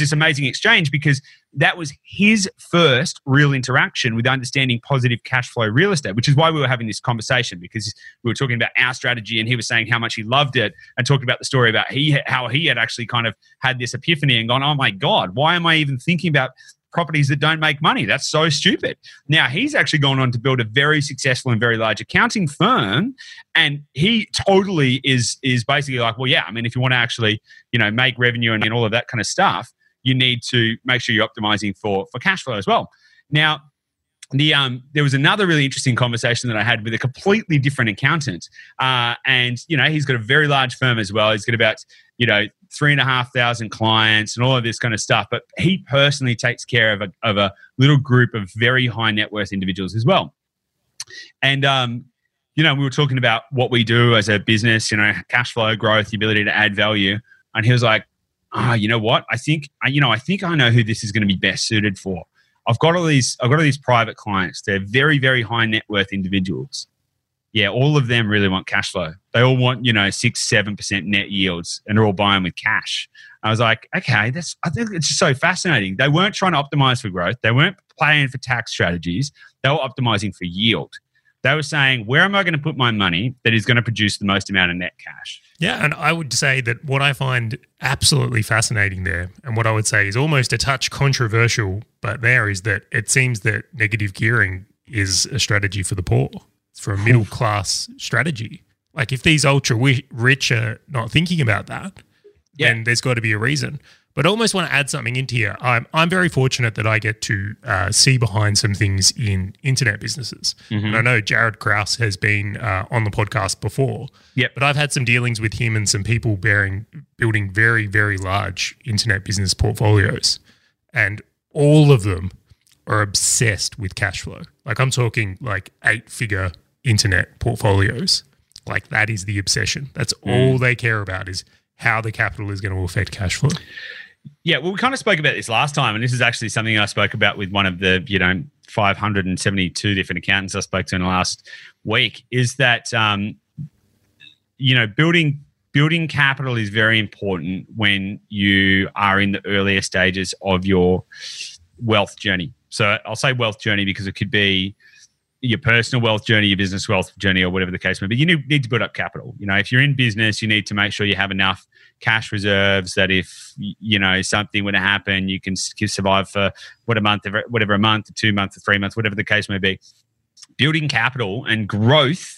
this amazing exchange, because that was his first real interaction with understanding positive cash flow real estate, which is why we were having this conversation, because we were talking about our strategy and he was saying how much he loved it and talking about the story about how he had actually kind of had this epiphany and gone, oh my God, why am I even thinking about properties that don't make money? That's so stupid. Now, he's actually gone on to build a very successful and very large accounting firm, and he totally is basically like, well, yeah, I mean, if you want to actually, you know, make revenue and all of that kind of stuff, you need to make sure you're optimizing for cash flow as well. Now, there was another really interesting conversation that I had with a completely different accountant, and you know, he's got a very large firm as well. He's got about, you know, 3,500 clients and all of this kind of stuff. But he personally takes care of a little group of very high net worth individuals as well. And, you know, we were talking about what we do as a business, you know, cash flow, growth, the ability to add value. And he was like, you know what? I think I know who this is going to be best suited for. I've got all these private clients. They're very, very high net worth individuals. Yeah, all of them really want cash flow. They all want, you know, 6-7% net yields, and they're all buying with cash. I was like, okay, I think it's just so fascinating. They weren't trying to optimize for growth. They weren't playing for tax strategies. They were optimizing for yield. They were saying, where am I going to put my money that is going to produce the most amount of net cash? Yeah, and I would say that what I find absolutely fascinating there, and what I would say is almost a touch controversial, but there is that it seems that negative gearing is a strategy for the poor. For a middle class strategy. Like, if these ultra rich are not thinking about that, then there's got to be a reason. But I almost want to add something into here. I'm very fortunate that I get to see behind some things in internet businesses. Mm-hmm. And I know Jared Krauss has been on the podcast before, but I've had some dealings with him and some people building very, very large internet business portfolios. And all of them are obsessed with cash flow. Like, I'm talking like 8-figure internet portfolios. Like, that is the obsession. That's all they care about, is how the capital is going to affect cash flow. Yeah, well, we kind of spoke about this last time, and this is actually something I spoke about with one of the, you know, 572 different accountants I spoke to in the last week, is that, you know, building capital is very important when you are in the earlier stages of your wealth journey. So I'll say wealth journey because it could be your personal wealth journey, your business wealth journey, or whatever the case may be. You need to build up capital. You know, if you're in business, you need to make sure you have enough cash reserves that if, you know, something were to happen, you can survive for a month, 2 months, or 3 months, whatever the case may be. Building capital and growth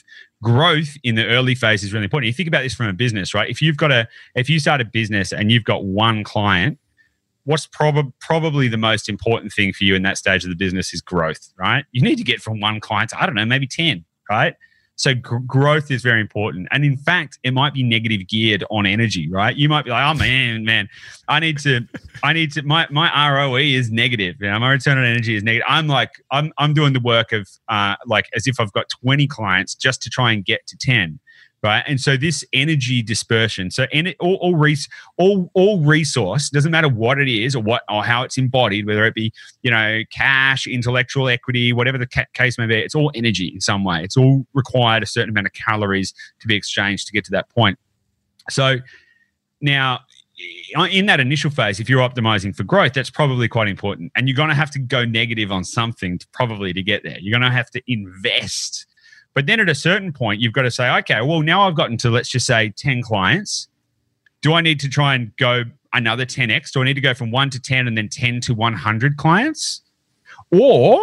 in the early phase is really important. You think about this from a business, right? If you start a business and you've got one client, what's probably the most important thing for you in that stage of the business is growth, right? You need to get from one client to, I don't know, maybe 10, right? So growth is very important. And in fact, it might be negative geared on energy, right? You might be like, oh man, I need to, my ROE is negative. You know, my return on energy is negative. I'm like, I'm doing the work of like as if I've got 20 clients just to try and get to 10. Right, and so this energy dispersion. So all resource, doesn't matter what it is or how it's embodied, whether it be, you know, cash, intellectual equity, whatever the case may be. It's all energy in some way. It's all required a certain amount of calories to be exchanged to get to that point. So now, in that initial phase, if you're optimizing for growth, that's probably quite important, and you're going to have to go negative on something to get there. You're going to have to invest. But then at a certain point, you've got to say, okay, well, now I've gotten to, let's just say, 10 clients. do I need to try and go another 10x? Do I need to go from 1 to 10 and then 10 to 100 clients? Or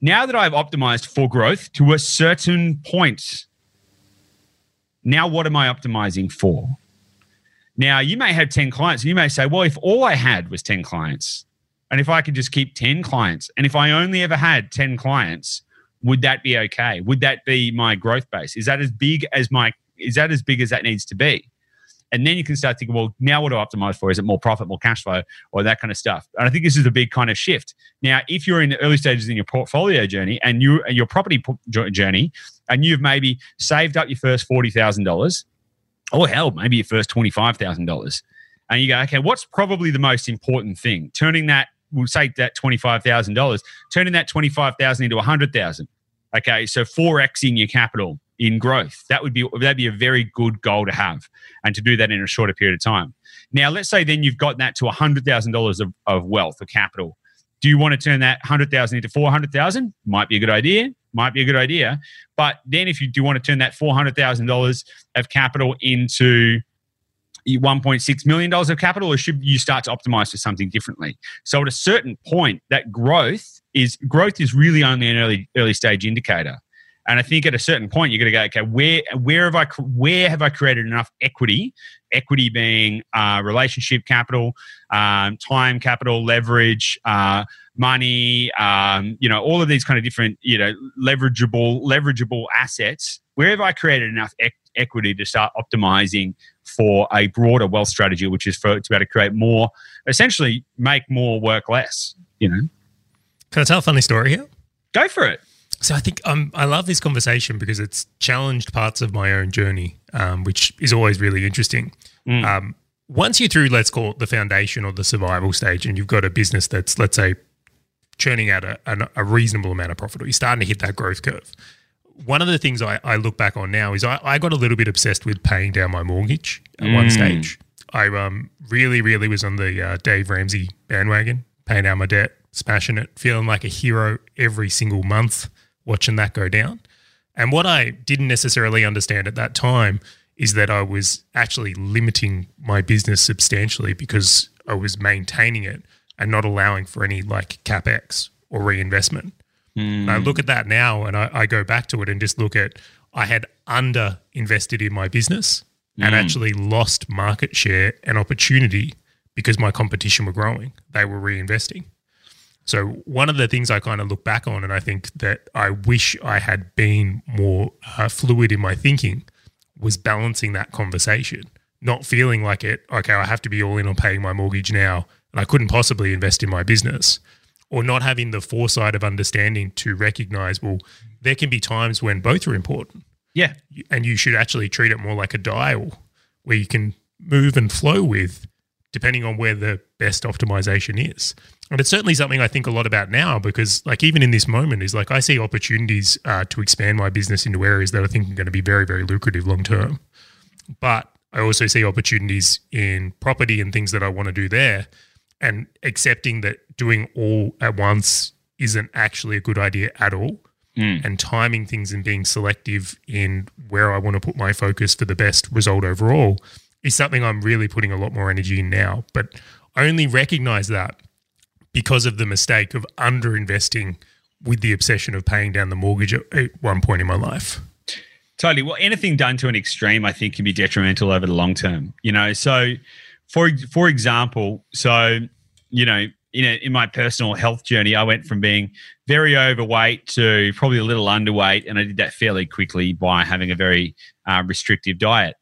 now that I've optimized for growth to a certain point, now what am I optimizing for? Now, you may have 10 clients and you may say, well, if all I had was 10 clients and if I could just keep 10 clients and if I only ever had 10 clients, would that be okay? Would that be my growth base? Is that as big as that needs to be? And then you can start thinking, well, now what do I optimize for? Is it more profit, more cash flow, or that kind of stuff? And I think this is a big kind of shift. Now, if you're in the early stages in your portfolio journey and your property journey, and you've maybe saved up your first $40,000, or hell, maybe your first $25,000, and you go, okay, what's probably the most important thing? Turning that, we'll say that $25,000, turning that $25,000 into $100,000. Okay, so 4xing your capital in growth. That'd be a very good goal to have, and to do that in a shorter period of time. Now, let's say then you've gotten that to $100,000 of wealth or capital. Do you want to turn that $100,000 into $400,000? Might be a good idea. But then if you do want to turn that $400,000 of capital into $1.6 million of capital, or should you start to optimize for something differently? So at a certain point, that growth is really only an early stage indicator. And I think at a certain point, you're going to go, okay, where have I created enough equity? Equity being relationship capital, time capital, leverage, money, all of these kind of different, leverageable assets. Where have I created enough equity to start optimizing for a broader wealth strategy, which is to be able to create more, essentially make more work less, Can I tell a funny story here? Go for it. So I think I love this conversation because it's challenged parts of my own journey, which is always really interesting. Mm. Once you're through, let's call it the foundation or the survival stage, and you've got a business that's, let's say, churning out a reasonable amount of profit, or you're starting to hit that growth curve. One of the things I look back on now is I got a little bit obsessed with paying down my mortgage at one stage. I really, really was on the Dave Ramsey bandwagon, paying down my debt, smashing it, feeling like a hero every single month, watching that go down. And what I didn't necessarily understand at that time is that I was actually limiting my business substantially because I was maintaining it and not allowing for any like CapEx or reinvestment. Mm. And I look at that now and I go back to it and just look at, I had under invested in my business and actually lost market share and opportunity because my competition were growing. They were reinvesting. So one of the things I kind of look back on, and I think that I wish I had been more fluid in my thinking, was balancing that conversation, not feeling like it, okay, I have to be all in on paying my mortgage now and I couldn't possibly invest in my business, or not having the foresight of understanding to recognize, well, there can be times when both are important. Yeah. And you should actually treat it more like a dial where you can move and flow with depending on where the best optimization is. And it's certainly something I think a lot about now because, like, even in this moment is like I see opportunities to expand my business into areas that I think are going to be very, very lucrative long term. But I also see opportunities in property and things that I want to do there, and accepting that doing all at once isn't actually a good idea at all, and timing things and being selective in where I want to put my focus for the best result overall is something I'm really putting a lot more energy in now. But I only recognize that because of the mistake of underinvesting with the obsession of paying down the mortgage at one point in my life. Totally. Well, anything done to an extreme, I think, can be detrimental over the long term. So for example, in my personal health journey, I went from being very overweight to probably a little underweight, and I did that fairly quickly by having a very restrictive diet.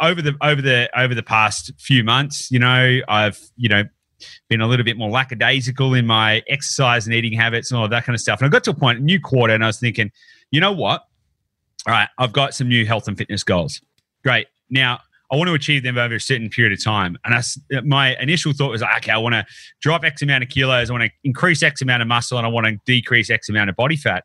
Over the past few months, I've been a little bit more lackadaisical in my exercise and eating habits and all of that kind of stuff. And I got to a point, a new quarter, and I was thinking, you know what? All right, I've got some new health and fitness goals. Great. Now, I want to achieve them over a certain period of time. And my initial thought was, okay, I want to drop X amount of kilos, I want to increase X amount of muscle, and I want to decrease X amount of body fat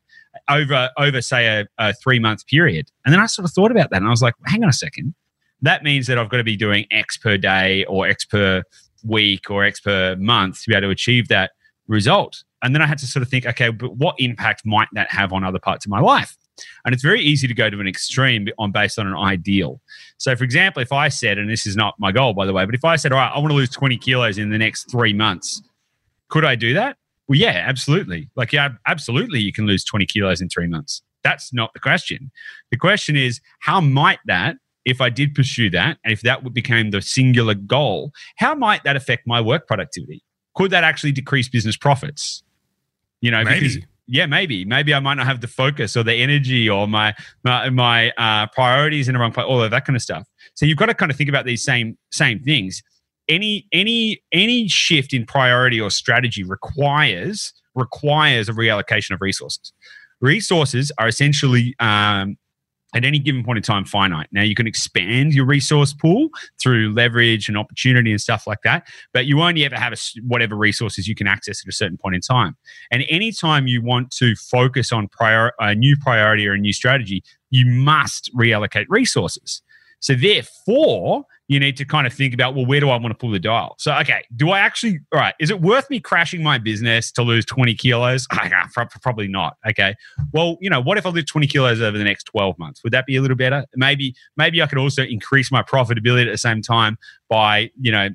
over say, a 3-month period. And then I sort of thought about that, and I was like, hang on a second. That means that I've got to be doing X per day or X per week or X per month to be able to achieve that result. And then I had to sort of think, okay, but what impact might that have on other parts of my life? And it's very easy to go to an extreme based on an ideal. So, for example, if I said, and this is not my goal, by the way, but if I said, all right, I want to lose 20 kilos in the next 3 months, could I do that? Well, yeah, absolutely. Like, yeah, absolutely, you can lose 20 kilos in 3 months. That's not the question. The question is, how might that, if I did pursue that, and if that became the singular goal, how might that affect my work productivity? Could that actually decrease business profits? You know, maybe. Because, yeah, maybe. Maybe I might not have the focus or the energy or my priorities in the wrong place, all of that kind of stuff. So you've got to kind of think about these same things. Any shift in priority or strategy requires a reallocation of resources. Resources are essentially at any given point in time finite. Now, you can expand your resource pool through leverage and opportunity and stuff like that, but you only ever have whatever resources you can access at a certain point in time. And anytime you want to focus on a new priority or a new strategy, you must reallocate resources. So therefore, you need to kind of think about, well, where do I want to pull the dial? So, okay, is it worth me crashing my business to lose 20 kilos? Probably not. Okay. Well, you know, what if I lose 20 kilos over the next 12 months? Would that be a little better? Maybe I could also increase my profitability at the same time by, you know,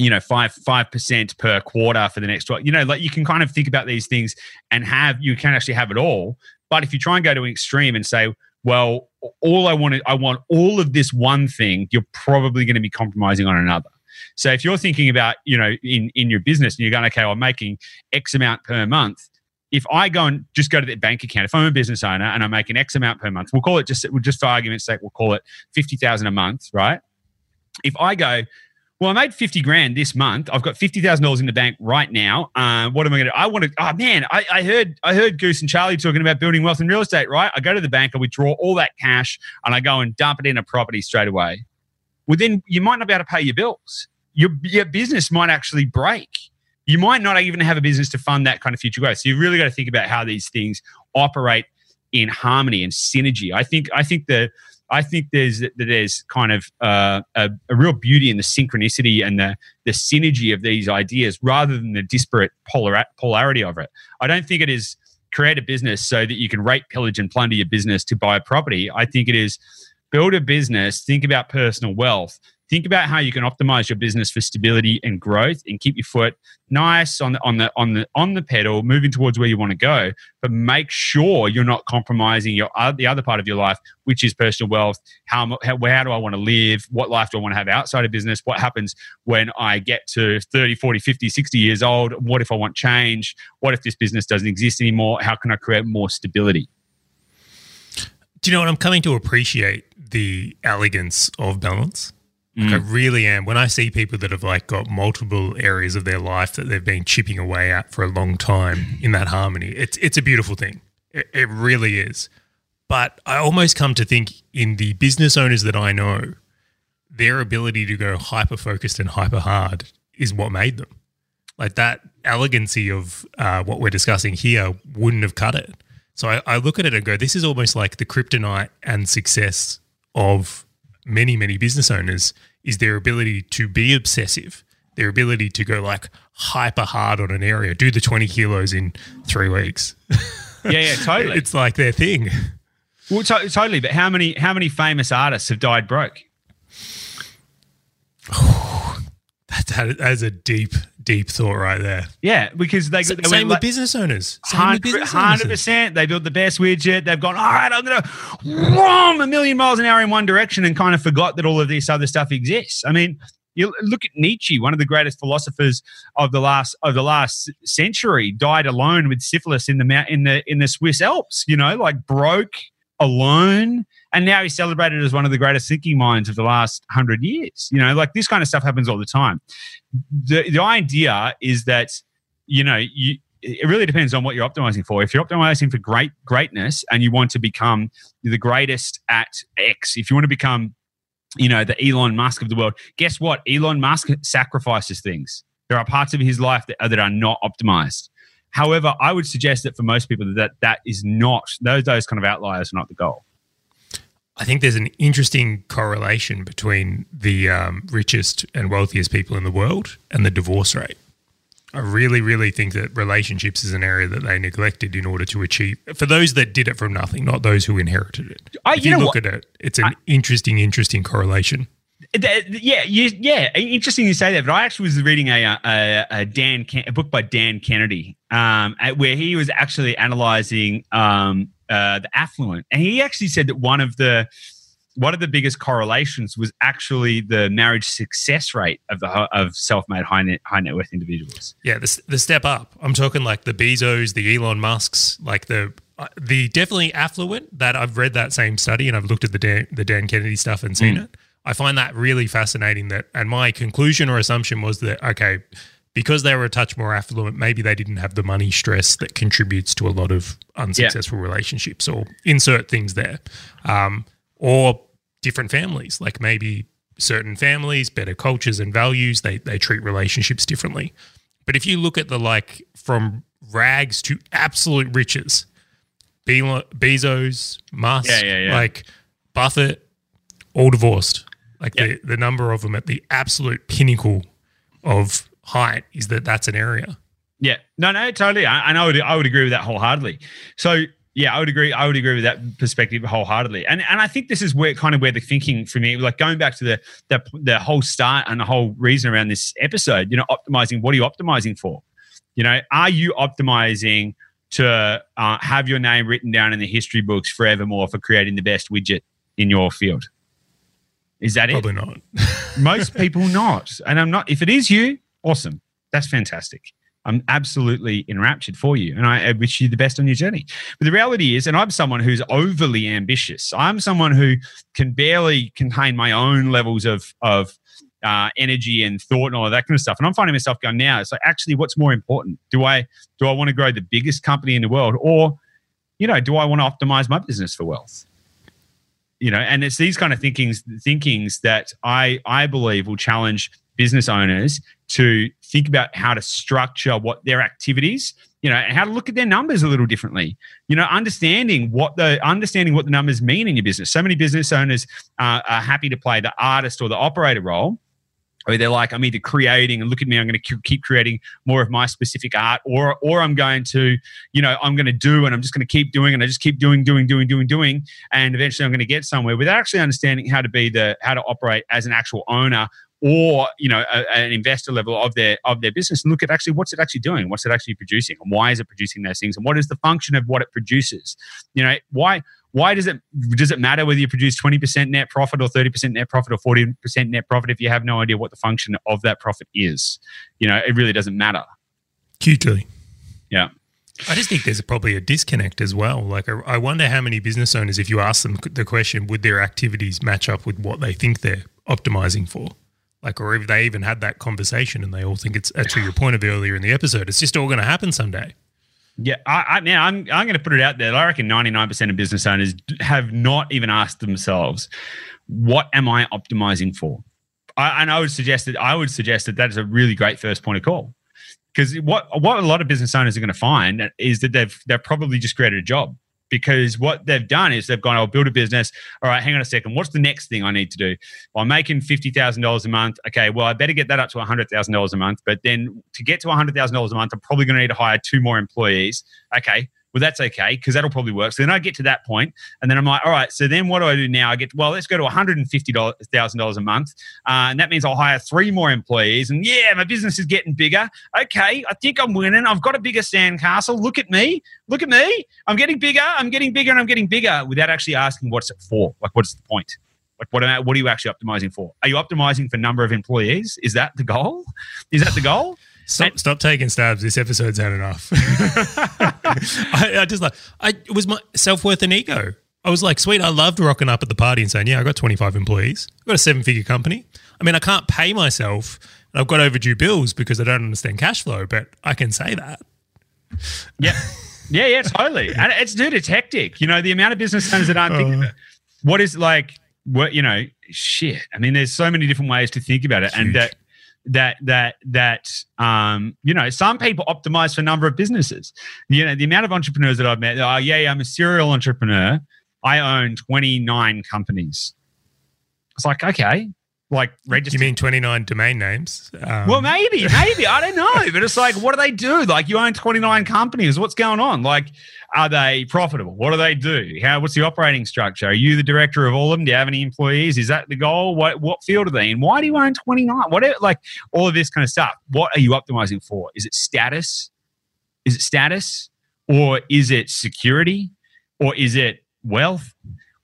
5% per quarter for the next 12. You know, like, you can kind of think about these things and you can actually have it all. But if you try and go to an extreme and say, well, I want all of this one thing, you're probably going to be compromising on another. So if you're thinking about, you know, in your business, and you're going, okay, I'm making X amount per month. If I go and just go to the bank account, if I'm a business owner and I make an X amount per month, we'll just for argument's sake, we'll call it $50,000 a month, right? If I go, well, I made $50,000 this month. I've got $50,000 in the bank right now. What am I going to do? I heard Goose and Charlie talking about building wealth in real estate, right? I go to the bank, I withdraw all that cash, and I go and dump it in a property straight away. Well, then you might not be able to pay your bills. Your business might actually break. You might not even have a business to fund that kind of future growth. So you really got to think about how these things operate in harmony and synergy. I think there's kind of a real beauty in the synchronicity and the synergy of these ideas rather than the disparate polarity of it. I don't think it is create a business so that you can rape, pillage, and plunder your business to buy a property. I think it is build a business, think about personal wealth, think about how you can optimize your business for stability and growth, and keep your foot nice on the pedal, moving towards where you want to go. But make sure you're not compromising the other part of your life, which is personal wealth. How do I want to live? What life do I want to have outside of business? What happens when I get to 30, 40, 50, 60 years old? What if I want change? What if this business doesn't exist anymore? How can I create more stability? Do you know what? I'm coming to appreciate the elegance of balance. Like, I really am. When I see people that have like got multiple areas of their life that they've been chipping away at for a long time in that harmony, it's a beautiful thing. It really is. But I almost come to think, in the business owners that I know, their ability to go hyper-focused and hyper-hard is what made them. Like, that elegancy of what we're discussing here wouldn't have cut it. So I look at it and go, this is almost like the kryptonite and success of many, many business owners, is their ability to be obsessive, their ability to go like hyper hard on an area, do the 20 kilos in 3 weeks. Yeah, totally. It's like their thing. Well, totally. But how many famous artists have died broke? Oh, that's a deep thought right there. Yeah, because they same with business owners. 100%. They built the best widget. They've gone, all right, I'm going to rom a million miles an hour in one direction, and kind of forgot that all of this other stuff exists. I mean, you look at Nietzsche, one of the greatest philosophers of the last century, died alone with syphilis in the Swiss Alps. You know, like, broke, alone. And now he's celebrated as one of the greatest thinking minds of the last 100 years. You know, like, this kind of stuff happens all the time. The idea is that, you know, it really depends on what you're optimizing for. If you're optimizing for greatness and you want to become the greatest at X, if you want to become, you know, the Elon Musk of the world, guess what? Elon Musk sacrifices things. There are parts of his life that are not optimized. However, I would suggest that for most people that is not, those kind of outliers are not the goal. I think there's an interesting correlation between the richest and wealthiest people in the world and the divorce rate. I really, really think that relationships is an area that they neglected in order to achieve – for those that did it from nothing, not those who inherited it. If you look at it, it's an interesting correlation. Interesting you say that, but I actually was reading a book by Dan Kennedy where he was actually analysing the affluent. And he actually said that one of the biggest correlations was actually the marriage success rate of self-made high net worth individuals. Yeah, the step up. I'm talking like the Bezos, the Elon Musks, like the definitely affluent. That I've read that same study and I've looked at the Dan Kennedy stuff and seen it. I find that really fascinating. And my conclusion or assumption was that, okay, because they were a touch more affluent, maybe they didn't have the money stress that contributes to a lot of unsuccessful relationships, or insert things there. Or different families, like maybe certain families, better cultures and values, they treat relationships differently. But if you look at from rags to absolute riches, Bezos, Musk, like Buffett, all divorced. Like the number of them at the absolute pinnacle of height is that's an area. Yeah. No, totally. And I would agree with that wholeheartedly. So yeah, I would agree with that perspective wholeheartedly. And I think this is where the thinking for me, like going back to the whole start and the whole reason around this episode, optimizing. What are you optimizing for? Are you optimizing to have your name written down in the history books forevermore for creating the best widget in your field? Is that it? Probably not. Most people not. And I'm not. If it is you, awesome. That's fantastic. I'm absolutely enraptured for you, and I wish you the best on your journey. But the reality is, and I'm someone who's overly ambitious. I'm someone who can barely contain my own levels of energy and thought and all of that kind of stuff. And I'm finding myself going now, it's like, actually, what's more important? Do I want to grow the biggest company in the world, or do I want to optimize my business for wealth? And it's these kind of thinkings that I believe will challenge business owners to think about how to structure what their activities, and how to look at their numbers a little differently. Understanding what the numbers mean in your business. So many business owners are happy to play the artist or the operator role, or they're like, I'm either creating, and look at me, I'm going to keep creating more of my specific art, or I'm going to, I'm going to do, and I'm just going to keep doing, and I just keep doing, and eventually I'm going to get somewhere, without actually understanding how to operate as an actual owner, or an investor level of their business, and look at actually what's it actually doing, what's it actually producing, and why is it producing those things, and what is the function of what it produces. Why does it matter whether you produce 20% net profit or 30% net profit or 40% net profit if you have no idea what the function of that profit is? It really doesn't matter. Hugely. Yeah. I just think there's probably a disconnect as well. Like, I wonder how many business owners, if you ask them the question, would their activities match up with what they think they're optimizing for? Like, or if they even had that conversation, and they all think it's actually your point of earlier in the episode, it's just all going to happen someday. Yeah, I'm going to put it out there. I reckon 99% of business owners have not even asked themselves, "What am I optimizing for?" I would suggest that that is a really great first point of call, because what a lot of business owners are going to find is that they've probably just created a job. Because what they've done is they've gone, I'll build a business. All right, hang on a second. What's the next thing I need to do? Well, I'm making $50,000 a month. Okay, well, I better get that up to $100,000 a month. But then to get to $100,000 a month, I'm probably going to need to hire 2 more employees. Okay, well, that's okay, because that'll probably work. So then I get to that point, and then I'm like, all right, so then what do I do now? Let's go to $150,000 a month. And that means I'll hire 3 more employees. And yeah, my business is getting bigger. Okay, I think I'm winning. I've got a bigger sandcastle. Look at me. I'm getting bigger without actually asking what's it for. Like, what's the point? Like, what are you actually optimizing for? Are you optimizing for number of employees? Is that the goal? Stop taking stabs. This episode's had enough. It was my self-worth and ego. I was like, sweet, I loved rocking up at the party and saying, yeah, I got 25 employees. I've got a 7-figure company. I mean, I can't pay myself. And I've got overdue bills because I don't understand cash flow, but I can say that. Yeah. Yeah, totally. And it's, dude, it's hectic. The amount of business owners that aren't thinking about what is like, shit. I mean, there's so many different ways to think about it. Huge. And some people optimize for number of businesses. The amount of entrepreneurs that I've met, I'm a serial entrepreneur. I own 29 companies. It's like, okay, like registered. You mean 29 domain names? Well, maybe. I don't know. But it's like, what do they do? Like, you own 29 companies. What's going on? Like, are they profitable? What do they do? What's the operating structure? Are you the director of all of them? Do you have any employees? Is that the goal? What field are they in? Why do you own 29? Like, all of this kind of stuff. What are you optimizing for? Is it status? Or is it security? Or is it wealth?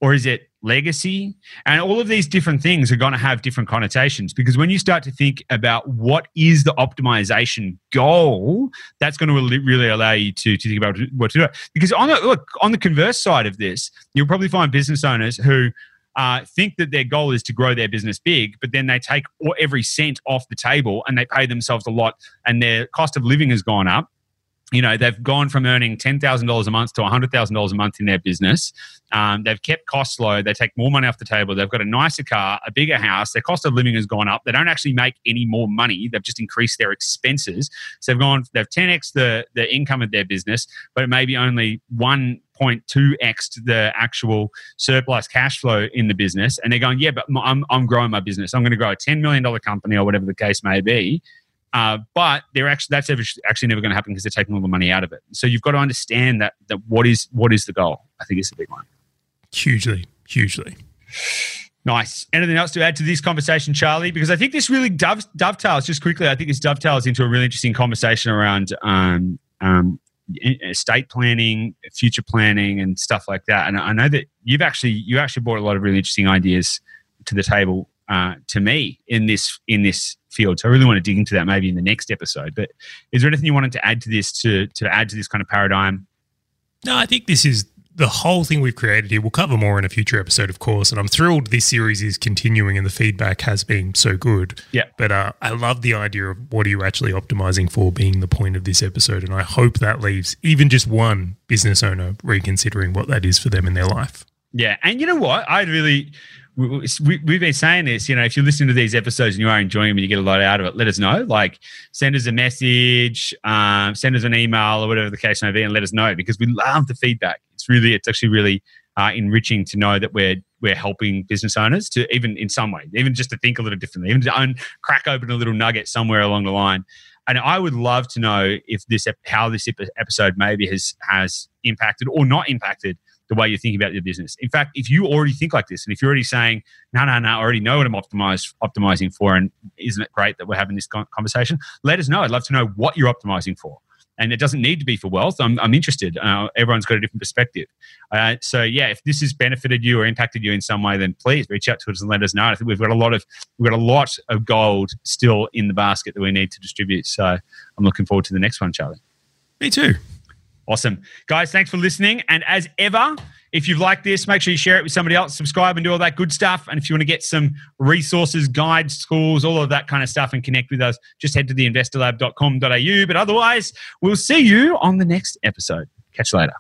Or is it legacy? And all of these different things are going to have different connotations, because when you start to think about what is the optimization goal, that's going to really allow you to think about what to do. Because on the converse side of this, you'll probably find business owners who think that their goal is to grow their business big, but then they take every cent off the table and they pay themselves a lot, and their cost of living has gone up. You know, they've gone from earning $10,000 a month to $100,000 a month in their business. They've kept costs low. They take more money off the table. They've got a nicer car, a bigger house. Their cost of living has gone up. They don't actually make any more money. They've just increased their expenses. So they've 10x the income of their business, but maybe only 1.2x the actual surplus cash flow in the business. And they're going, yeah, but I'm growing my business. I'm going to grow a $10 million company or whatever the case may be. But they're actually never going to happen because they're taking all the money out of it. So you've got to understand that what is the goal? I think it's a big one. Hugely. Nice. Anything else to add to this conversation, Charlie? Because I think this really dovetails just quickly. I think this dovetails into a really interesting conversation around estate planning, future planning, and stuff like that. And I know that you actually brought a lot of really interesting ideas to the table to me in this field. So I really want to dig into that maybe in the next episode. But is there anything you wanted to add to this, to add to this kind of paradigm? No, I think this is the whole thing we've created here. We'll cover more in a future episode, of course. And I'm thrilled this series is continuing and the feedback has been so good. Yeah. But I love the idea of what are you actually optimizing for being the point of this episode. And I hope that leaves even just one business owner reconsidering what that is for them in their life. Yeah. And you know what? We've been saying this, you know, if you listen to these episodes and you are enjoying them and you get a lot out of it, let us know. Like, send us a message, send us an email or whatever the case may be, and let us know, because we love the feedback. It's actually really enriching to know that we're helping business owners to, even in some way, even just to think a little differently, even to crack open a little nugget somewhere along the line. And I would love to know if how this episode maybe has impacted or not impacted the way you're thinking about your business. In fact, if you already think like this, and if you're already saying, no, I already know what I'm optimizing for, and isn't it great that we're having this conversation? Let us know. I'd love to know what you're optimizing for. And it doesn't need to be for wealth. I'm interested. Everyone's got a different perspective. So yeah, if this has benefited you or impacted you in some way, then please reach out to us and let us know. I think we've got a lot of gold still in the basket that we need to distribute. So I'm looking forward to the next one, Charlie. Me too. Awesome. Guys, thanks for listening. And as ever, if you've liked this, make sure you share it with somebody else, subscribe and do all that good stuff. And if you want to get some resources, guides, tools, all of that kind of stuff and connect with us, just head to theinvestorlab.com.au. But otherwise, we'll see you on the next episode. Catch you later.